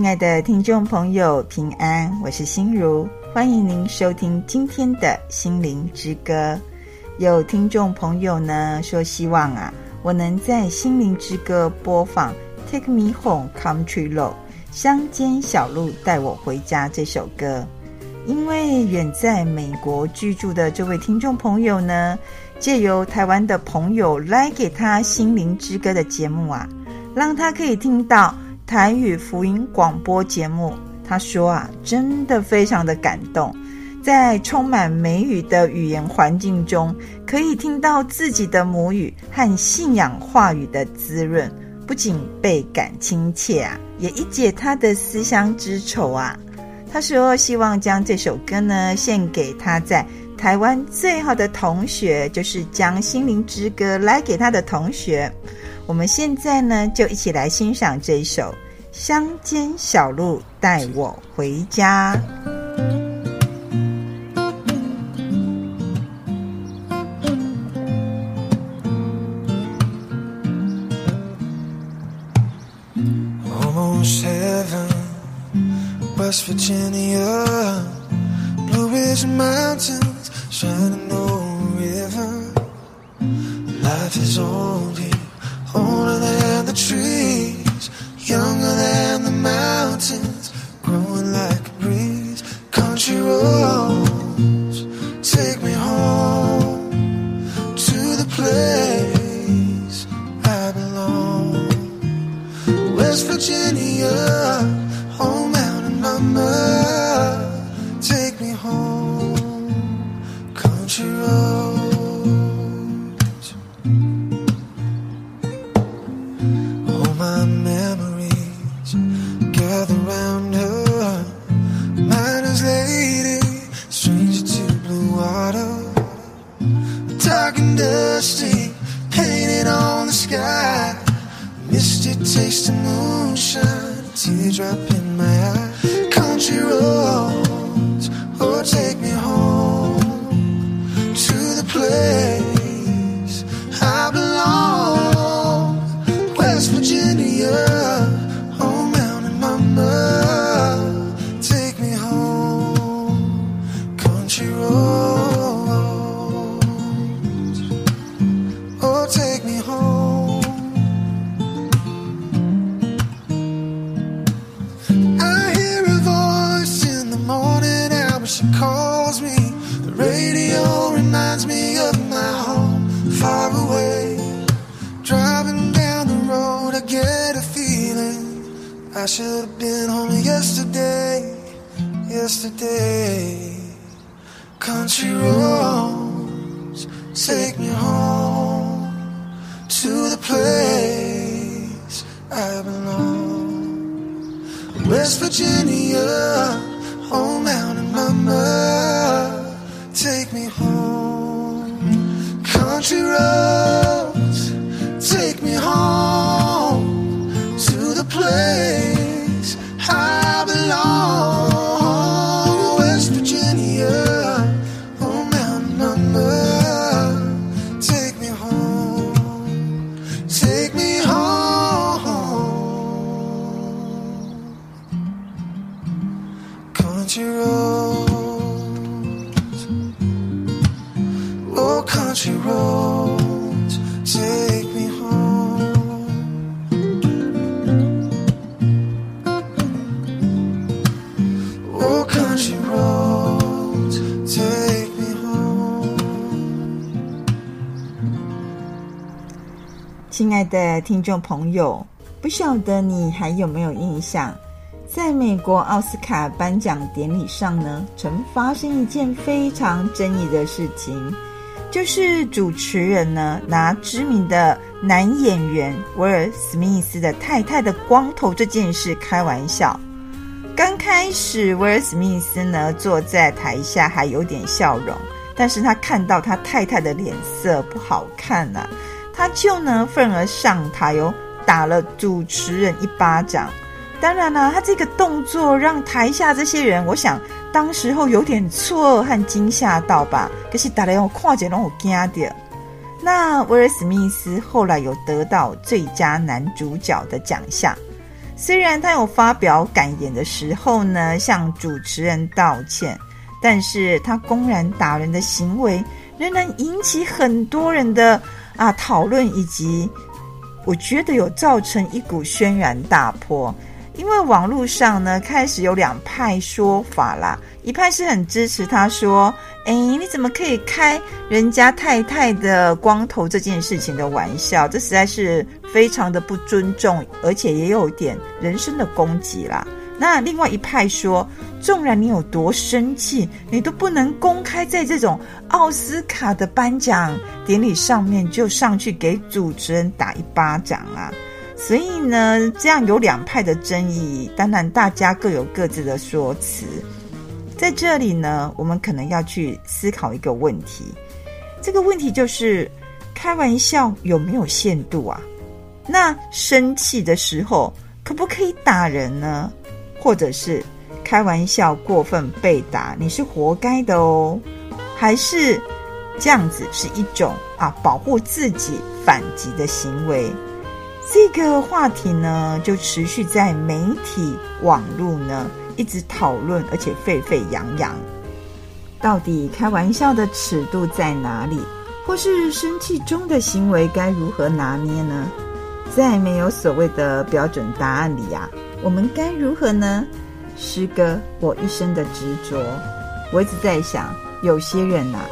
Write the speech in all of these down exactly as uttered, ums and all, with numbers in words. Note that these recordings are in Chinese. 亲爱的听众朋友，平安，我是心如，欢迎您收听今天的心灵之歌。有听众朋友呢说，希望啊我能在心灵之歌播放 Take Me Home Country Road 乡间小路带我回家这首歌。因为远在美国居住的这位听众朋友呢，借由台湾的朋友来给他心灵之歌的节目啊，让他可以听到台语福音广播节目。他说啊，真的非常的感动，在充满美语的语言环境中，可以听到自己的母语和信仰话语的滋润，不仅倍感亲切啊，也一解他的思乡之愁啊。他说希望将这首歌呢献给他在台湾最好的同学，就是将心灵之歌来给他的同学。我们现在呢就一起来欣赏这一首乡间小路带我回家。Almost heaven, West Virginia, Blue Ridge Mountains, shining old river. Life is old here, older than the trees, younger than the mountains, growing like a breeze. Country roads, take me home to the place I belong. West Virginia, home out in mama, take me home, country roads.Dusty, painted on the sky, misty taste of moonshine, a teardrop in my eye. Country roads, oh take me home to the place I belong. West Virginia, home out in mama, take me home, country roads.I should have been home yesterday, yesterday. Country roads, take me home to the place I belong. West Virginia, home out in mama, take me home. Country roads, take me home to the place.I belong, West Virginia, home out in mama, take me home, take me home, country roads, oh country roads, take me home.亲爱的听众朋友，不晓得你还有没有印象，在美国奥斯卡颁奖典礼上呢，曾发生一件非常争议的事情，就是主持人呢拿知名的男演员威尔史密斯的太太的光头这件事开玩笑。刚开始威尔史密斯呢坐在台下还有点笑容，但是他看到他太太的脸色不好看了、啊他就呢愤而上台哦，打了主持人一巴掌。当然啦、啊，他这个动作让台下这些人，我想当时候有点错愕和惊吓到吧。可是大家我看见让我惊到。那威尔史密斯后来有得到最佳男主角的奖项，虽然他有发表感言的时候呢向主持人道歉，但是他公然打人的行为仍然引起很多人的啊讨论，以及我觉得有造成一股轩然大波。因为网络上呢开始有两派说法啦，一派是很支持他说，诶，你怎么可以开人家太太的光头这件事情的玩笑，这实在是非常的不尊重，而且也有点人身的攻击啦。那另外一派说，纵然你有多生气，你都不能公开在这种奥斯卡的颁奖典礼上面就上去给主持人打一巴掌啊。所以呢，这样有两派的争议，当然大家各有各自的说辞。在这里呢，我们可能要去思考一个问题，这个问题就是开玩笑有没有限度啊？那生气的时候可不可以打人呢？或者是开玩笑过分被打，你是活该的哦？还是这样子是一种啊保护自己反击的行为？这个话题呢就持续在媒体网络呢一直讨论，而且沸沸扬扬。到底开玩笑的尺度在哪里，或是生气中的行为该如何拿捏呢？在没有所谓的标准答案里啊，我们该如何呢？诗歌我一生的执着，我一直在想，有些人啊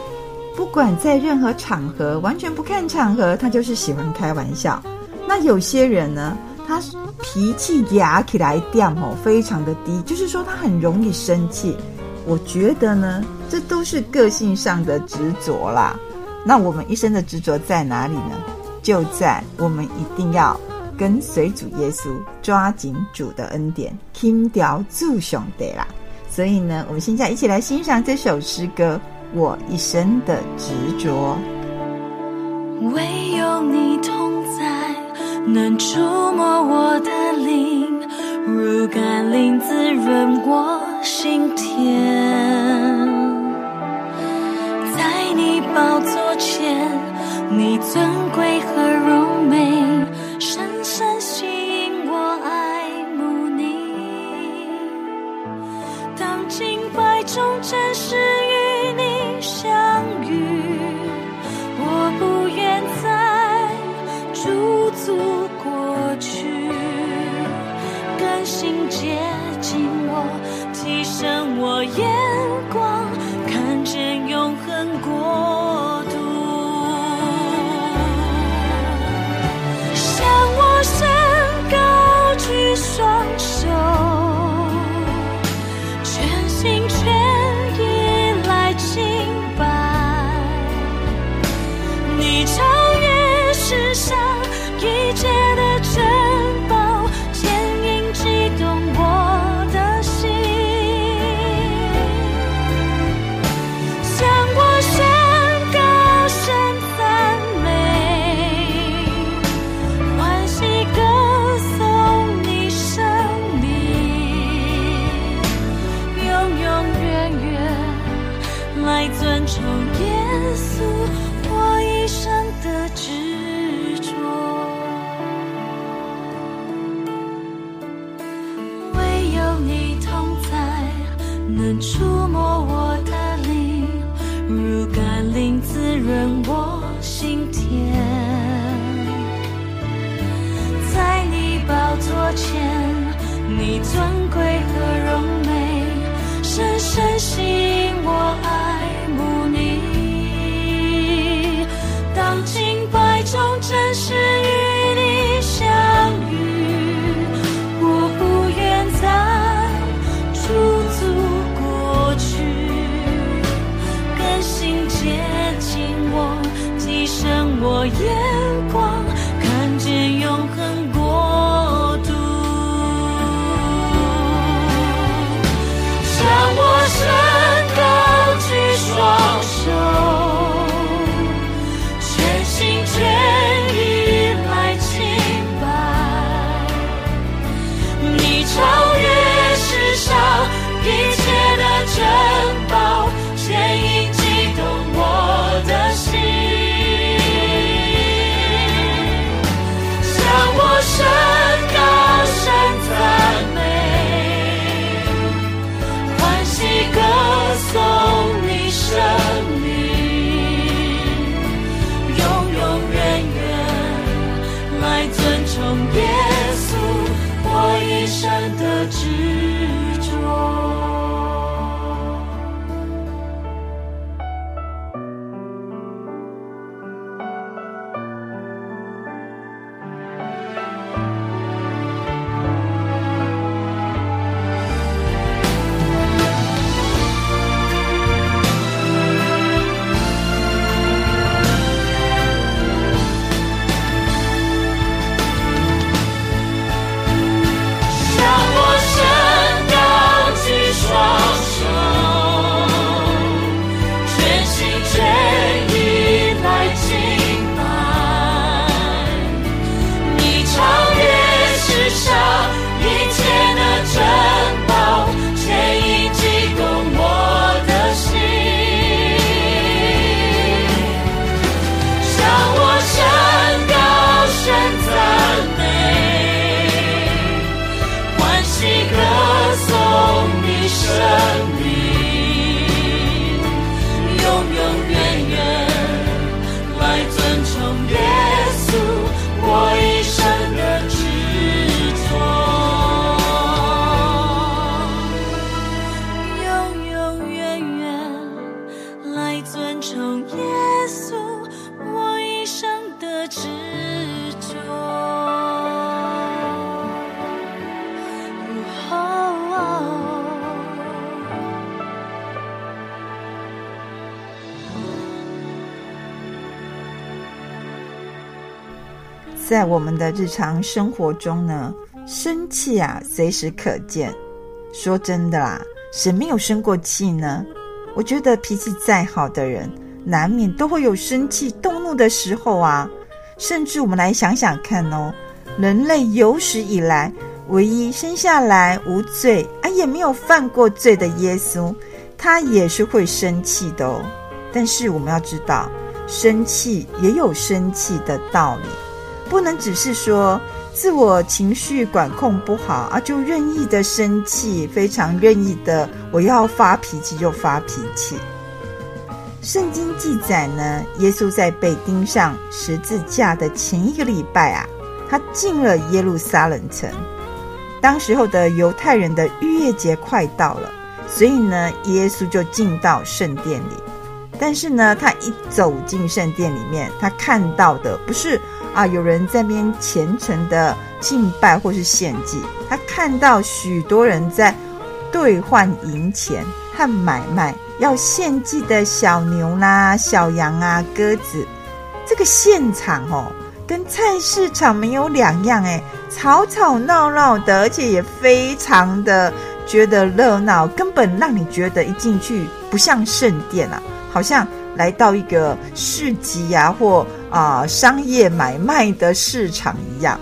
不管在任何场合，完全不看场合，他就是喜欢开玩笑。那有些人呢，他脾气压起来掉吼非常的低，就是说他很容易生气。我觉得呢，这都是个性上的执着啦。那我们一生的执着在哪里呢？就在我们一定要跟随主耶稣，抓紧主的恩典，轻调主兄弟啦。所以呢，我们现在一起来欣赏这首诗歌《我一生的执着》。唯有你同在，能触摸我的灵，如甘霖滋润我心田。在你宝座前，你尊贵和柔美，深深吸引我爱慕你。当敬拜中真实与你相遇，我不愿再驻足心接近我，提升我眼光，看见永恒国度。向我伸高举双手，全心全意来敬拜你，超越世上一切的珍宝。双手，全心全意。一生的执着。在我们的日常生活中呢，生气啊随时可见。说真的啦，谁没有生过气呢？我觉得脾气再好的人，难免都会有生气动怒的时候啊。甚至我们来想想看哦，人类有史以来唯一生下来无罪啊也没有犯过罪的耶稣，他也是会生气的哦。但是我们要知道，生气也有生气的道理，不能只是说自我情绪管控不好啊，就任意的生气，非常任意的我要发脾气就发脾气。圣经记载呢，耶稣在被钉上十字架的前一个礼拜啊，他进了耶路撒冷城。当时候的犹太人的逾越节快到了，所以呢，耶稣就进到圣殿里。但是呢，他一走进圣殿里面，他看到的不是啊，有人在那边虔诚的敬拜或是献祭，他看到许多人在兑换银钱和买卖要献祭的小牛啦、小羊啊、鸽子。这个现场哦，跟菜市场没有两样哎，吵吵闹闹的，而且也非常的觉得热闹，根本让你觉得一进去不像圣殿啊，好像来到一个市集啊或啊、呃、商业买卖的市场一样。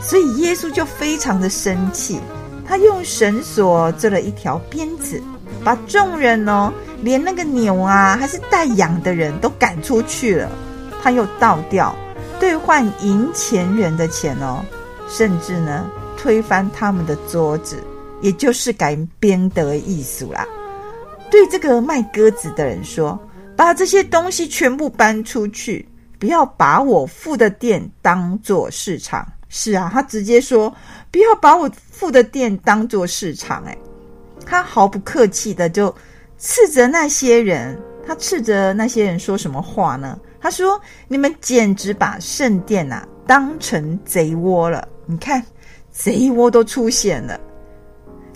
所以耶稣就非常的生气，他用绳索做了一条鞭子，把众人哦，连那个牛啊还是带羊的人都赶出去了。他又倒掉兑换银钱人的钱哦，甚至呢推翻他们的桌子，也就是改编的意思啦。对这个卖鸽子的人说，把这些东西全部搬出去，不要把我父的殿当作市场。是啊，他直接说不要把我父的殿当作市场。哎，他毫不客气的就斥责那些人。他斥责那些人说什么话呢？他说，你们简直把圣殿啊当成贼窝了。你看，贼窝都出现了。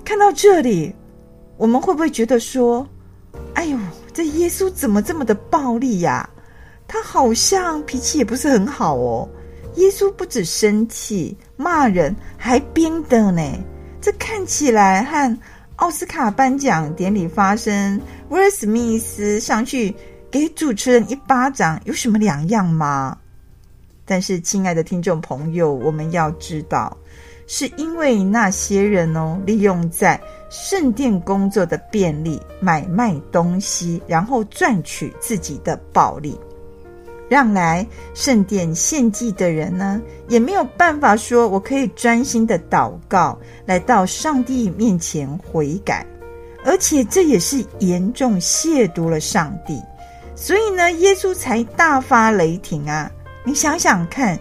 看到这里，我们会不会觉得说，哎呦，这耶稣怎么这么的暴力呀、啊？他好像脾气也不是很好哦。耶稣不止生气骂人，还编的呢。这看起来和奥斯卡颁奖典礼发生，威尔史密斯上去给主持人一巴掌有什么两样吗？但是亲爱的听众朋友，我们要知道，是因为那些人哦，利用在圣殿工作的便利，买卖东西，然后赚取自己的暴利，让来圣殿献祭的人呢，也没有办法说我可以专心的祷告，来到上帝面前悔改，而且这也是严重亵渎了上帝。所以呢，耶稣才大发雷霆啊！你想想看，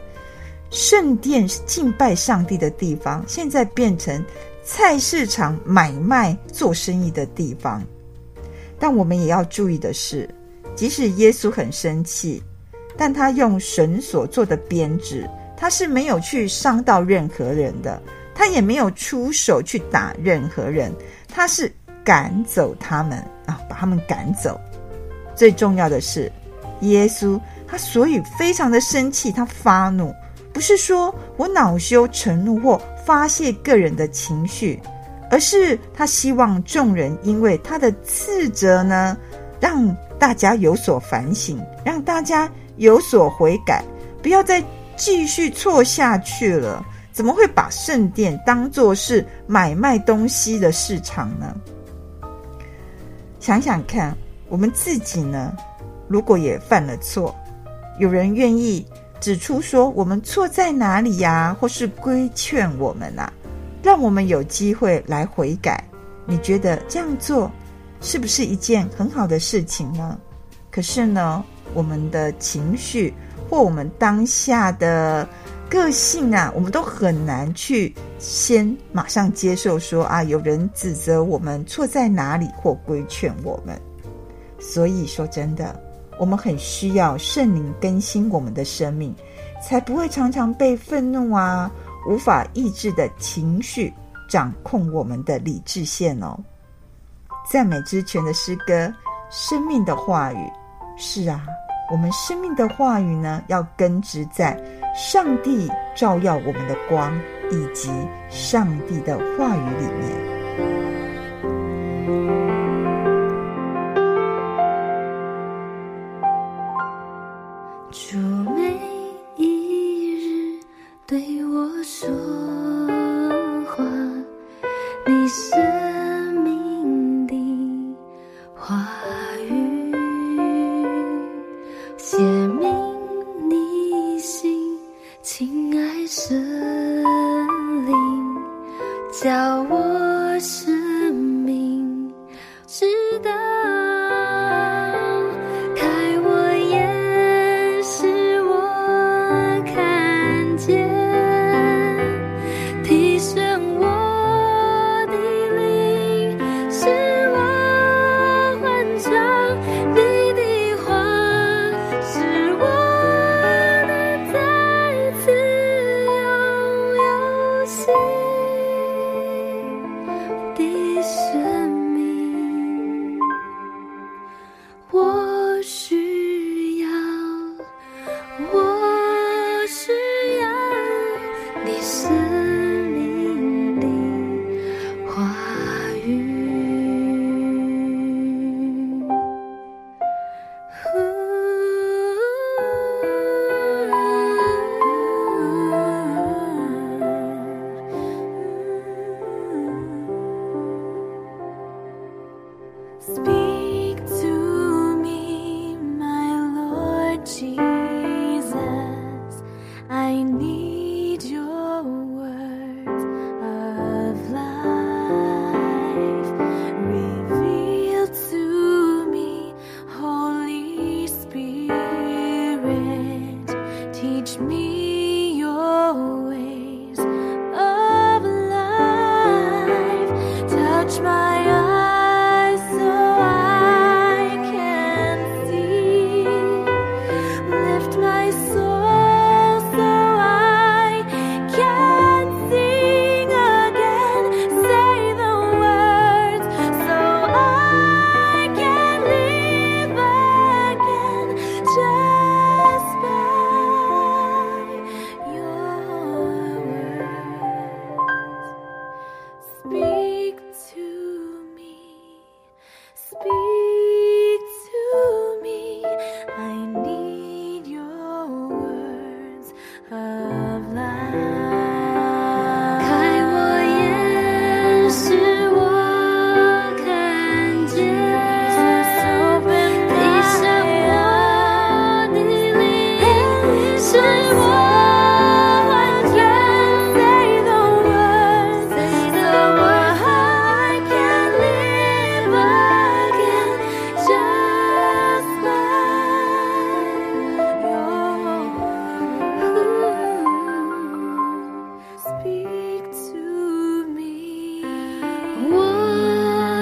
圣殿敬拜上帝的地方，现在变成菜市场买卖做生意的地方。但我们也要注意的是，即使耶稣很生气，但他用神所做的鞭子，他是没有去伤到任何人的，他也没有出手去打任何人，他是赶走他们啊，把他们赶走。最重要的是，耶稣他所以非常的生气，他发怒，不是说我恼羞成怒或发泄个人的情绪，而是他希望众人因为他的斥责呢，让大家有所反省，让大家有所悔改，不要再继续错下去了。怎么会把圣殿当作是买卖东西的市场呢？想想看，我们自己呢，如果也犯了错，有人愿意指出说我们错在哪里呀、啊，或是规劝我们啊，让我们有机会来悔改，你觉得这样做是不是一件很好的事情呢？可是呢，我们的情绪或我们当下的个性啊，我们都很难去先马上接受说啊，有人指责我们错在哪里或规劝我们。所以说真的，我们很需要圣灵更新我们的生命，才不会常常被愤怒啊、无法抑制的情绪掌控我们的理智线哦。赞美之泉的诗歌，生命的话语。是啊，我们生命的话语呢，要根植在上帝照耀我们的光以及上帝的话语里面。主每一日对我说话，你是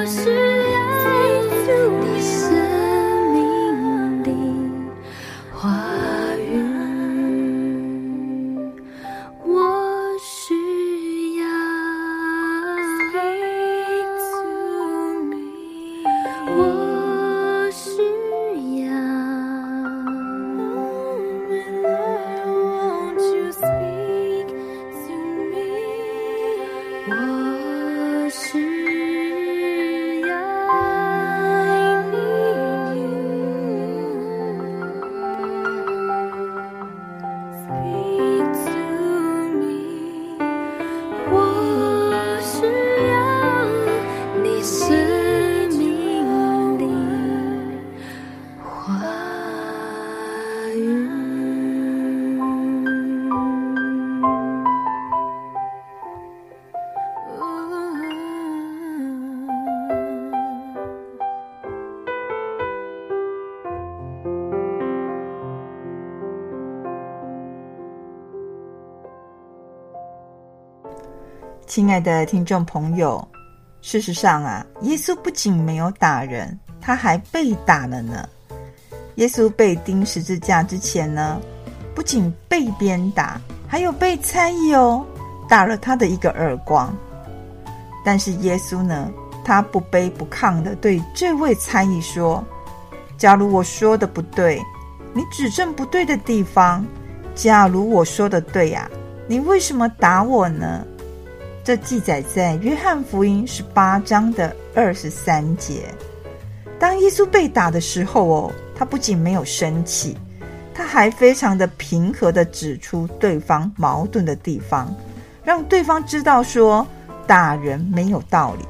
我是爱住你生命里花园，我是要爱住你，我是要 When I want you speak to me， 我是亲爱的听众朋友，事实上啊，耶稣不仅没有打人，他还被打了呢。耶稣被钉十字架之前呢，不仅被鞭打，还有被猜疑哦，打了他的一个耳光。但是耶稣呢，他不卑不亢地对这位猜疑说：假如我说的不对，你指正不对的地方；假如我说的对啊，你为什么打我呢？这记载在约翰福音十八章的二十三节。当耶稣被打的时候哦，他不仅没有生气，他还非常的平和地指出对方矛盾的地方，让对方知道说打人没有道理。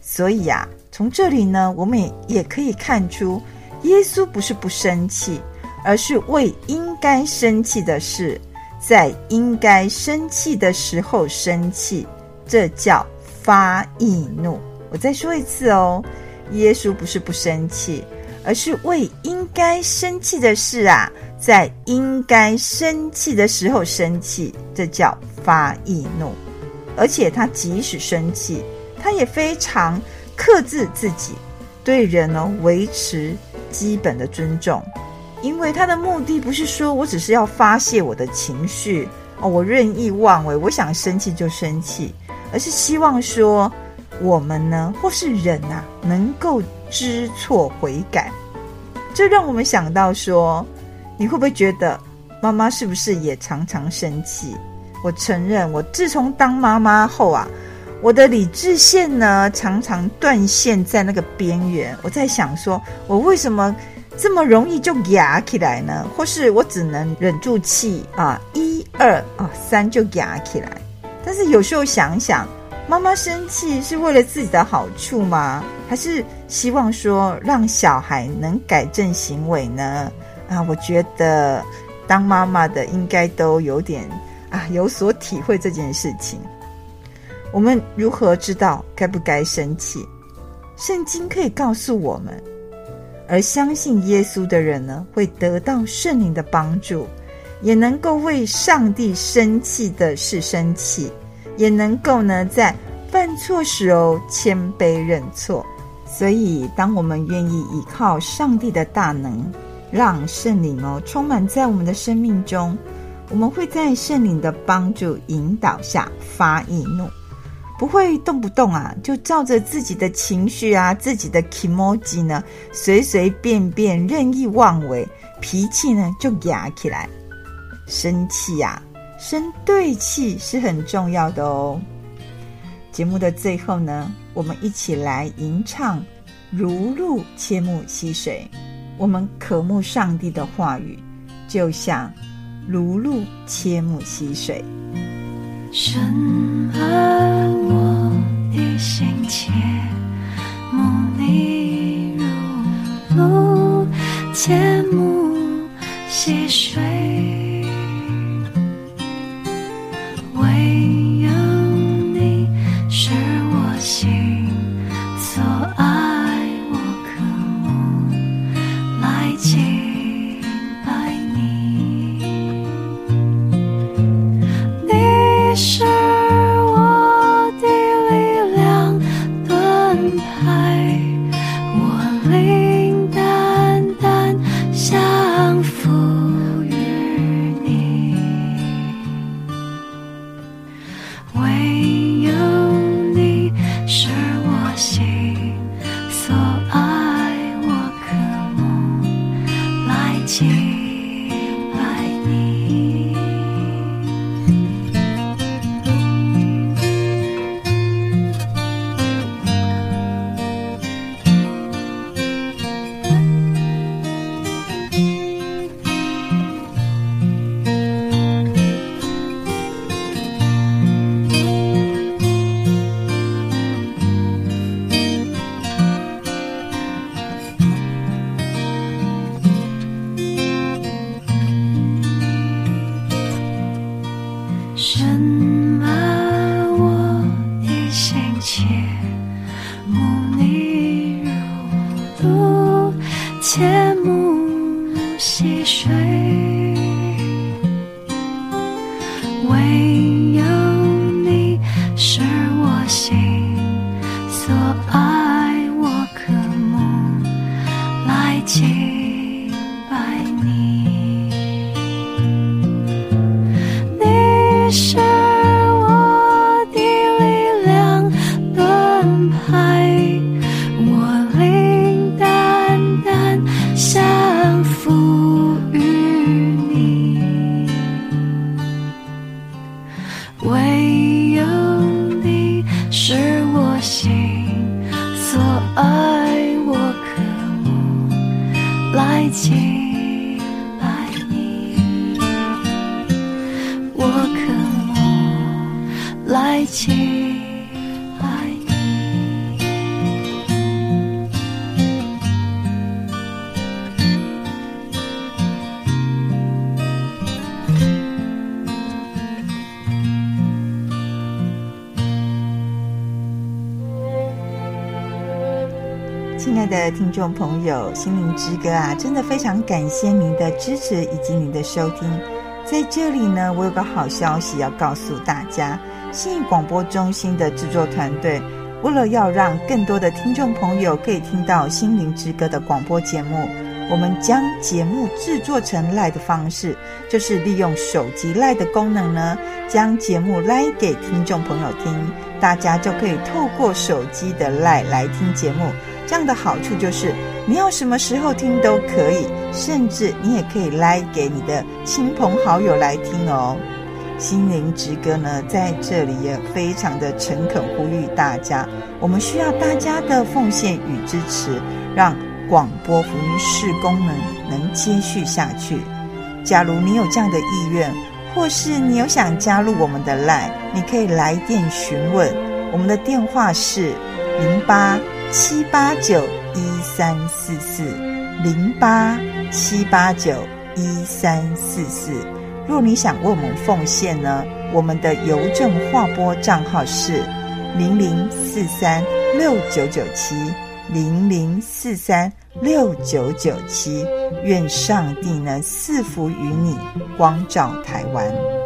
所以啊，从这里呢，我们 也, 也可以看出，耶稣不是不生气，而是为应该生气的事，在应该生气的时候生气，这叫发易怒。我再说一次哦，耶稣不是不生气，而是为应该生气的事啊，在应该生气的时候生气，这叫发易怒。而且他即使生气，他也非常克制自己，对人哦维持基本的尊重。因为他的目的不是说我只是要发泄我的情绪哦，我任意妄为，我想生气就生气，而是希望说我们呢，或是人啊，能够知错悔改。这让我们想到说，你会不会觉得妈妈是不是也常常生气？我承认，我自从当妈妈后啊，我的理智线呢常常断线在那个边缘。我在想说，我为什么这么容易就压起来呢？或是我只能忍住气啊，一二啊三就压起来。但是有时候想想，妈妈生气是为了自己的好处吗？还是希望说让小孩能改正行为呢？啊，我觉得当妈妈的应该都有点啊有所体会这件事情。我们如何知道该不该生气？圣经可以告诉我们。而相信耶稣的人呢，会得到圣灵的帮助，也能够为上帝生气的事生气，也能够呢在犯错时哦谦卑认错。所以当我们愿意依靠上帝的大能，让圣灵哦充满在我们的生命中，我们会在圣灵的帮助引导下发易怒，不会动不动啊就照着自己的情绪啊，自己的 kimoji 呢随随便便任意妄为，脾气呢就压起来。生气啊，生对气是很重要的哦。节目的最后呢，我们一起来吟唱如露切慕溪水。我们渴慕上帝的话语，就像如露切慕溪水。神啊，我的心切慕你，如露切慕溪水，唯有你是我心所爱，我渴慕来近。是我爱我可不来击败你，我可不来击败你。亲爱的听众朋友，心灵之歌啊，真的非常感谢您的支持以及您的收听。在这里呢，我有个好消息要告诉大家，信义广播中心的制作团队为了要让更多的听众朋友可以听到心灵之歌的广播节目，我们将节目制作成 LINE 的方式，就是利用手机 LINE 的功能呢，将节目 LINE 给听众朋友听，大家就可以透过手机的 LINE 来听节目。这样的好处就是你要什么时候听都可以，甚至你也可以来给你的亲朋好友来听哦。心灵之歌呢，在这里也非常的诚恳呼吁大家，我们需要大家的奉献与支持，让广播福音事工能能接续下去。假如你有这样的意愿，或是你有想加入我们的 LINE， 你可以来电询问，我们的电话是零八七八九一三四四，零八七八九一三四四。若你想为我们奉献呢，我们的邮政划拨账号是零零四三六九九七，零零四三六九九七。愿上帝呢赐福于你，光照台湾。